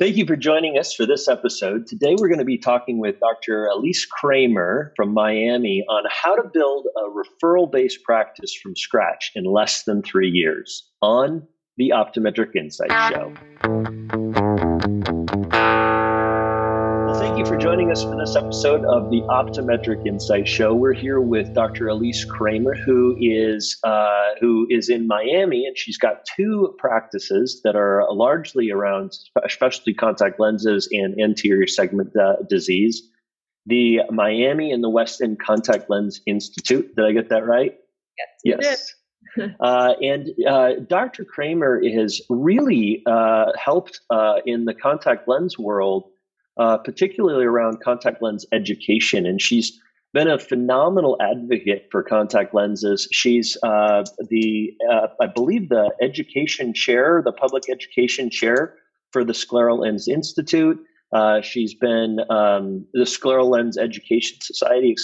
Thank you for joining us for this episode. Today, we're going to be talking with Dr. Elise Kramer from Miami on how to build a referral-based practice from scratch in less than 3 years on the Optometric Insights Show. Thank you for joining us for this episode of the Optometric Insights Show. We're here with Dr. Elise Kramer, who is in Miami, and she's got two practices that are largely around specialty contact lenses and anterior segment disease. The Miami and the West End Contact Lens Institute. Did I get that right? Yes. And Dr. Kramer has really helped in the contact lens world, particularly around contact lens education. And she's been a phenomenal advocate for contact lenses. She's the education chair, the public education chair for the Scleral Lens Institute. She's been the Scleral Lens Education Society,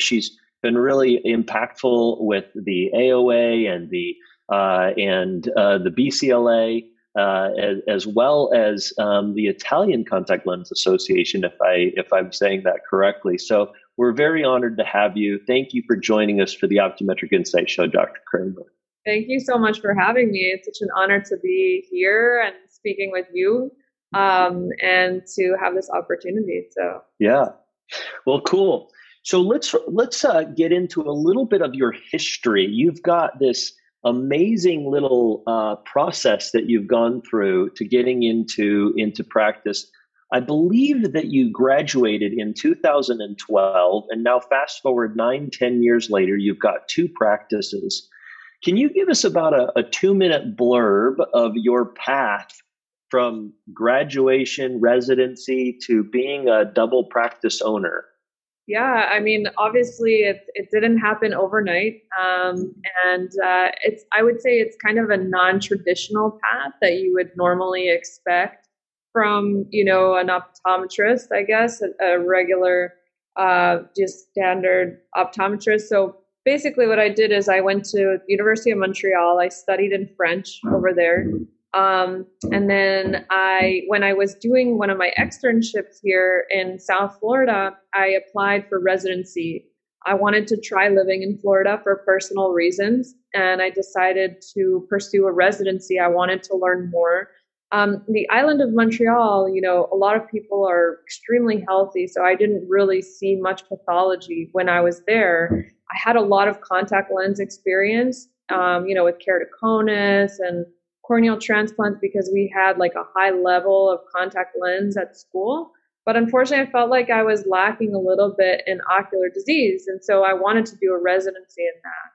She's been really impactful with the AOA and the BCLA. As well as the Italian Contact Lens Association, if I'm saying that correctly. So we're very honored to have you. Thank you for joining us for the Optometric Insights Show, Dr. Kramer. Thank you so much for having me. It's such an honor to be here and speaking with you and to have this opportunity. So yeah, well, cool. So let's get into a little bit of your history. You've got this amazing little process that you've gone through to getting into practice. I believe that you graduated in 2012, and now fast forward 9-10 years later, you've got two practices. Can you give us about a 2-minute blurb of your path from graduation, residency, to being a double practice owner? Yeah, I mean, obviously, it didn't happen overnight, I would say it's kind of a non-traditional path that you would normally expect from, an optometrist, I guess, a regular, just standard optometrist. So basically, what I did is I went to the University of Montreal. I studied in French over there, and then when I was doing one of my externships here in South Florida, I applied for residency. I wanted to try living in Florida for personal reasons, and I decided to pursue a residency. I wanted to learn more. The island of Montreal, a lot of people are extremely healthy, so I didn't really see much pathology when I was there. I had a lot of contact lens experience, with keratoconus and corneal transplants, because we had like a high level of contact lens at school. But unfortunately, I felt like I was lacking a little bit in ocular disease. And so I wanted to do a residency in that.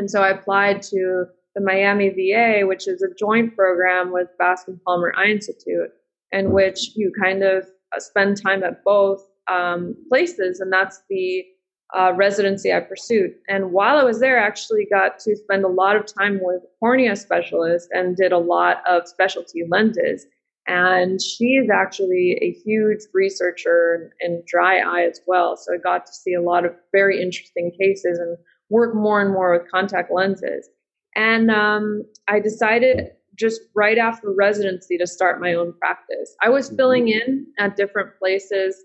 And so I applied to the Miami VA, which is a joint program with Bascom Palmer Eye Institute, in which you kind of spend time at both places. And that's the residency I pursued. And while I was there, I actually got to spend a lot of time with cornea specialists and did a lot of specialty lenses. And she's actually a huge researcher in dry eye as well. So I got to see a lot of very interesting cases and work more and more with contact lenses. And I decided just right after residency to start my own practice. I was filling in at different places,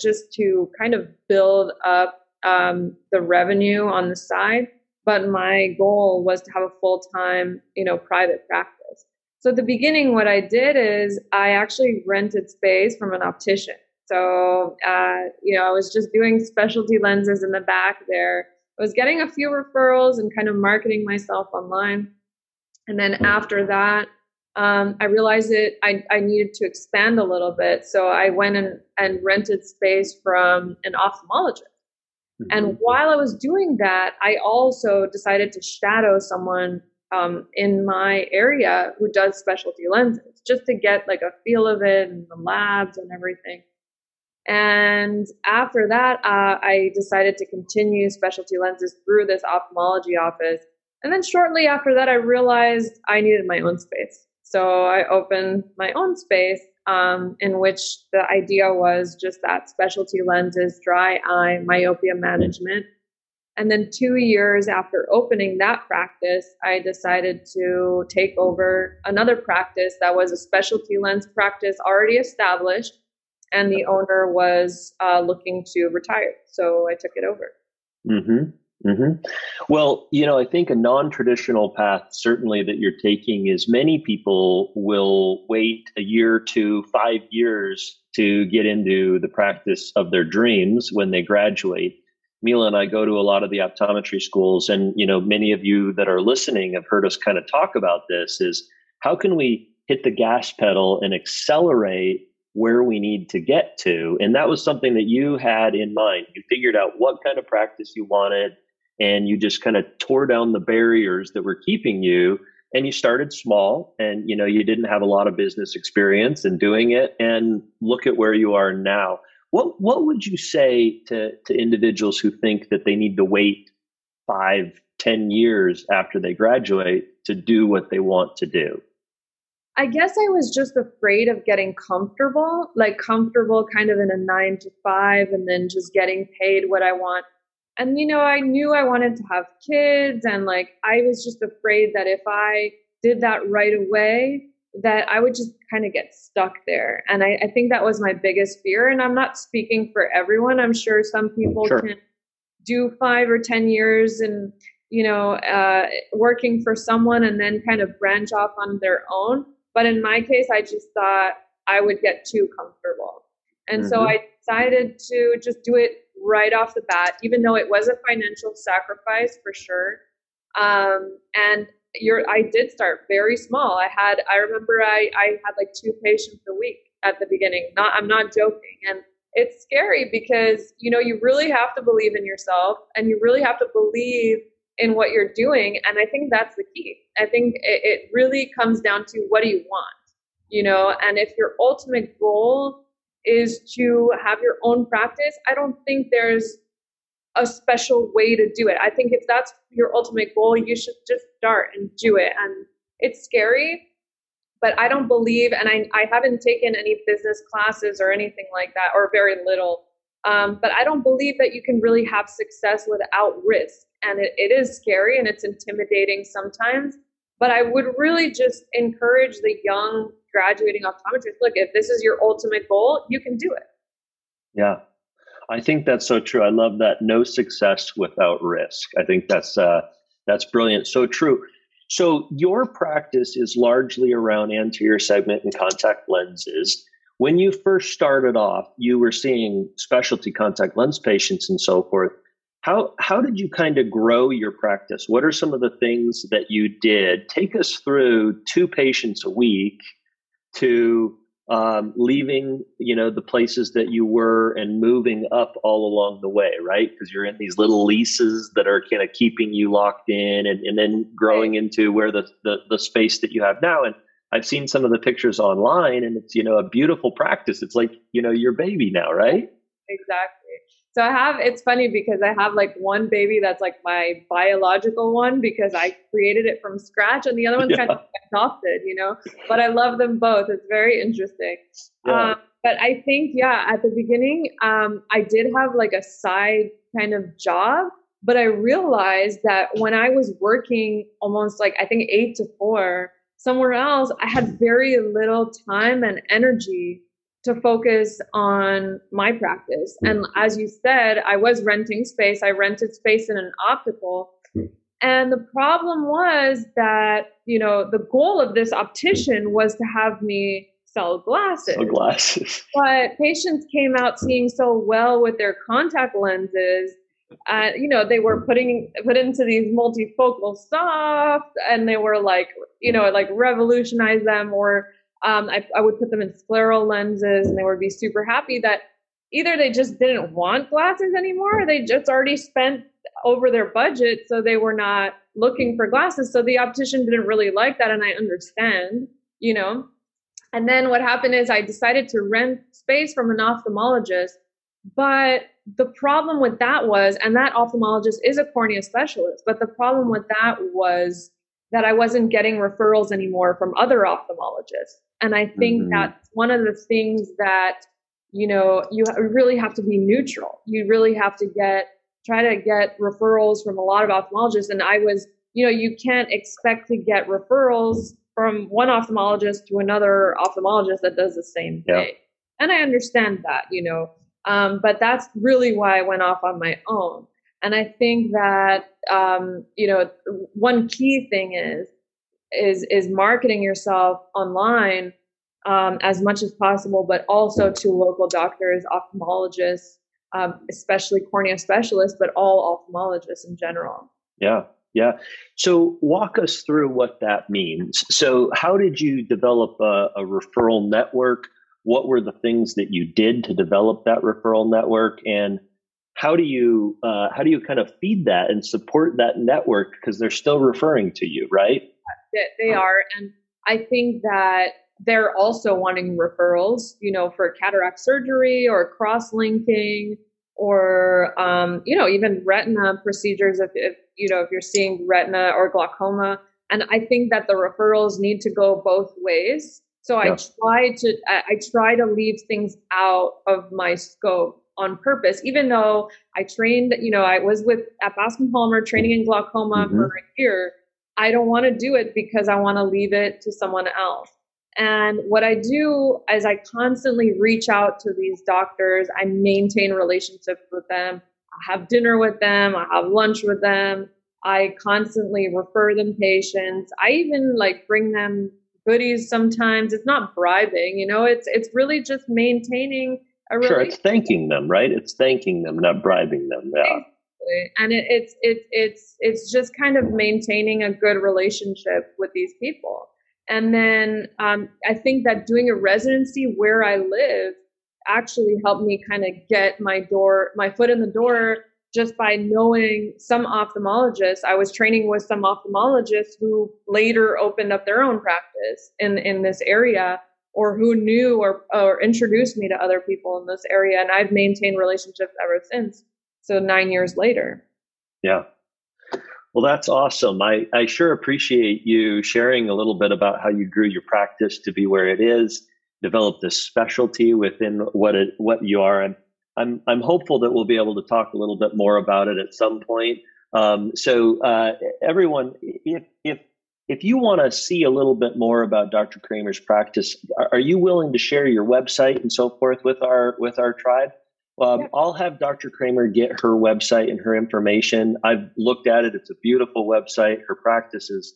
just to kind of build up the revenue on the side. But my goal was to have a full-time, private practice. So at the beginning, what I did is I actually rented space from an optician. So, I was just doing specialty lenses in the back there. I was getting a few referrals and kind of marketing myself online. And then after that, I realized that I needed to expand a little bit. So I went and rented space from an ophthalmologist. Mm-hmm. And while I was doing that, I also decided to shadow someone in my area who does specialty lenses, just to get like a feel of it and the labs and everything. And after that, I decided to continue specialty lenses through this ophthalmology office. And then shortly after that, I realized I needed my own space. So I opened my own space in which the idea was just that specialty lenses, dry eye, myopia management. And then 2 years after opening that practice, I decided to take over another practice that was a specialty lens practice already established, and the owner was looking to retire. So I took it over. Mm-hmm. Mm-hmm. Well, you know, I think a non-traditional path certainly that you're taking is many people will wait a year to 5 years to get into the practice of their dreams when they graduate. Mila and I go to a lot of the optometry schools, and you know, many of you that are listening have heard us kind of talk about this, is how can we hit the gas pedal and accelerate where we need to get to? And that was something that you had in mind. You figured out what kind of practice you wanted, and you just kind of tore down the barriers that were keeping you, and you started small, and you know, you didn't have a lot of business experience in doing it, and look at where you are now. What would you say to individuals who think that they need to wait 5, 10 years after they graduate to do what they want to do? I guess I was just afraid of getting comfortable, like comfortable kind of in a 9-to-5 and then just getting paid what I want. And, you know, I knew I wanted to have kids, and like, I was just afraid that if I did that right away, that I would just kind of get stuck there. And I think that was my biggest fear. And I'm not speaking for everyone. I'm sure some people can do 5 or 10 years and, you know, working for someone and then kind of branch off on their own. But in my case, I just thought I would get too comfortable. And so I decided to just do it right off the bat, even though it was a financial sacrifice for sure. I did start very small. I remember I had like 2 patients a week at the beginning. I'm not joking. And it's scary because, you know, you really have to believe in yourself, and you really have to believe in what you're doing. And I think that's the key. I think it really comes down to what do you want, you know, and if your ultimate goal is to have your own practice, I don't think there's a special way to do it. I think if that's your ultimate goal, you should just start and do it. And it's scary, but I don't believe, and I haven't taken any business classes or anything like that, or very little. But I don't believe that you can really have success without risk. And it is scary and it's intimidating sometimes, but I would really just encourage the young graduating optometrists, look, if this is your ultimate goal, you can do it. Yeah. I think that's so true. I love that. No success without risk. I think that's brilliant. So true. So your practice is largely around anterior segment and contact lenses. When you first started off, you were seeing specialty contact lens patients and so forth. How did you kind of grow your practice? What are some of the things that you did? Take us through 2 patients a week to leaving, you know, the places that you were and moving up all along the way, right? Because you're in these little leases that are kind of keeping you locked in, and then growing into where the space that you have now. And I've seen some of the pictures online, and it's, you know, a beautiful practice. It's like, you know, your baby now, right? Exactly. So it's funny because I have like one baby that's like my biological one because I created it from scratch, and the other one's kind of adopted, you know, but I love them both. It's very interesting. Yeah. But I think, at the beginning, I did have like a side kind of job, but I realized that when I was working almost like, I think 8 to 4 somewhere else, I had very little time and energy to focus on my practice. And as you said, I was renting space. I rented space in an optical. And the problem was that, you know, the goal of this optician was to have me sell glasses. But patients came out seeing so well with their contact lenses. You know, they were put into these multifocal softs, and they were like, you know, like revolutionize them, or I would put them in scleral lenses, and they would be super happy that either they just didn't want glasses anymore, or they just already spent over their budget, so they were not looking for glasses. So the optician didn't really like that, and I understand, you know. And then what happened is I decided to rent space from an ophthalmologist, but the problem with that was, and that ophthalmologist is a cornea specialist, but the problem with that was that I wasn't getting referrals anymore from other ophthalmologists. And I think that's one of the things that, you know, you really have to be neutral. You really have to get try to get referrals from a lot of ophthalmologists. And I was, you can't expect to get referrals from one ophthalmologist to another ophthalmologist that does the same thing. And I understand that, but that's really why I went off on my own. And I think that, one key thing is marketing yourself online as much as possible, but also to local doctors, ophthalmologists, especially cornea specialists, but all ophthalmologists in general. Yeah. So walk us through what that means. So how did you develop a referral network? What were the things that you did to develop that referral network? And how do you kind of feed that and support that network? Because they're still referring to you, right? They are. And I think that they're also wanting referrals, for cataract surgery or cross-linking or, even retina procedures if you're seeing retina or glaucoma. And I think that the referrals need to go both ways. So yeah. I try to leave things out of my scope on purpose, even though I trained, I was at Bascom Palmer training in glaucoma for a year. I don't want to do it because I want to leave it to someone else. And what I do is I constantly reach out to these doctors. I maintain relationships with them. I have dinner with them. I have lunch with them. I constantly refer them patients. I even bring them goodies sometimes. It's not bribing, it's really just maintaining a relationship. Sure, it's thanking them, right? It's thanking them, not bribing them. Yeah. And it's just kind of maintaining a good relationship with these people. And then I think that doing a residency where I live actually helped me kind of get my foot in the door just by knowing some ophthalmologists. I was training with some ophthalmologists who later opened up their own practice in this area, or who knew or introduced me to other people in this area. And I've maintained relationships ever since. So 9 years later. Yeah. Well, that's awesome. I sure appreciate you sharing a little bit about how you grew your practice to be where it is, developed this specialty within what you are. And I'm hopeful that we'll be able to talk a little bit more about it at some point. So everyone, if you want to see a little bit more about Dr. Kramer's practice, are you willing to share your website and so forth with our tribe? I'll have Dr. Kramer get her website and her information. I've looked at it. It's a beautiful website. Her practice is,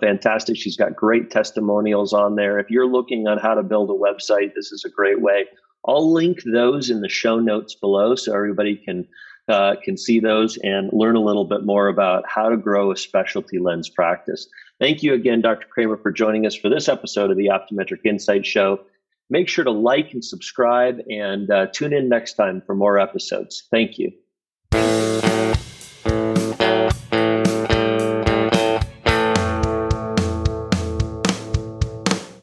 fantastic. She's got great testimonials on there. If you're looking on how to build a website, this is a great way. I'll link those in the show notes below so everybody can see those and learn a little bit more about how to grow a specialty lens practice. Thank you again, Dr. Kramer, for joining us for this episode of the Optometric Insights Show. Make sure to like and subscribe and tune in next time for more episodes. Thank you.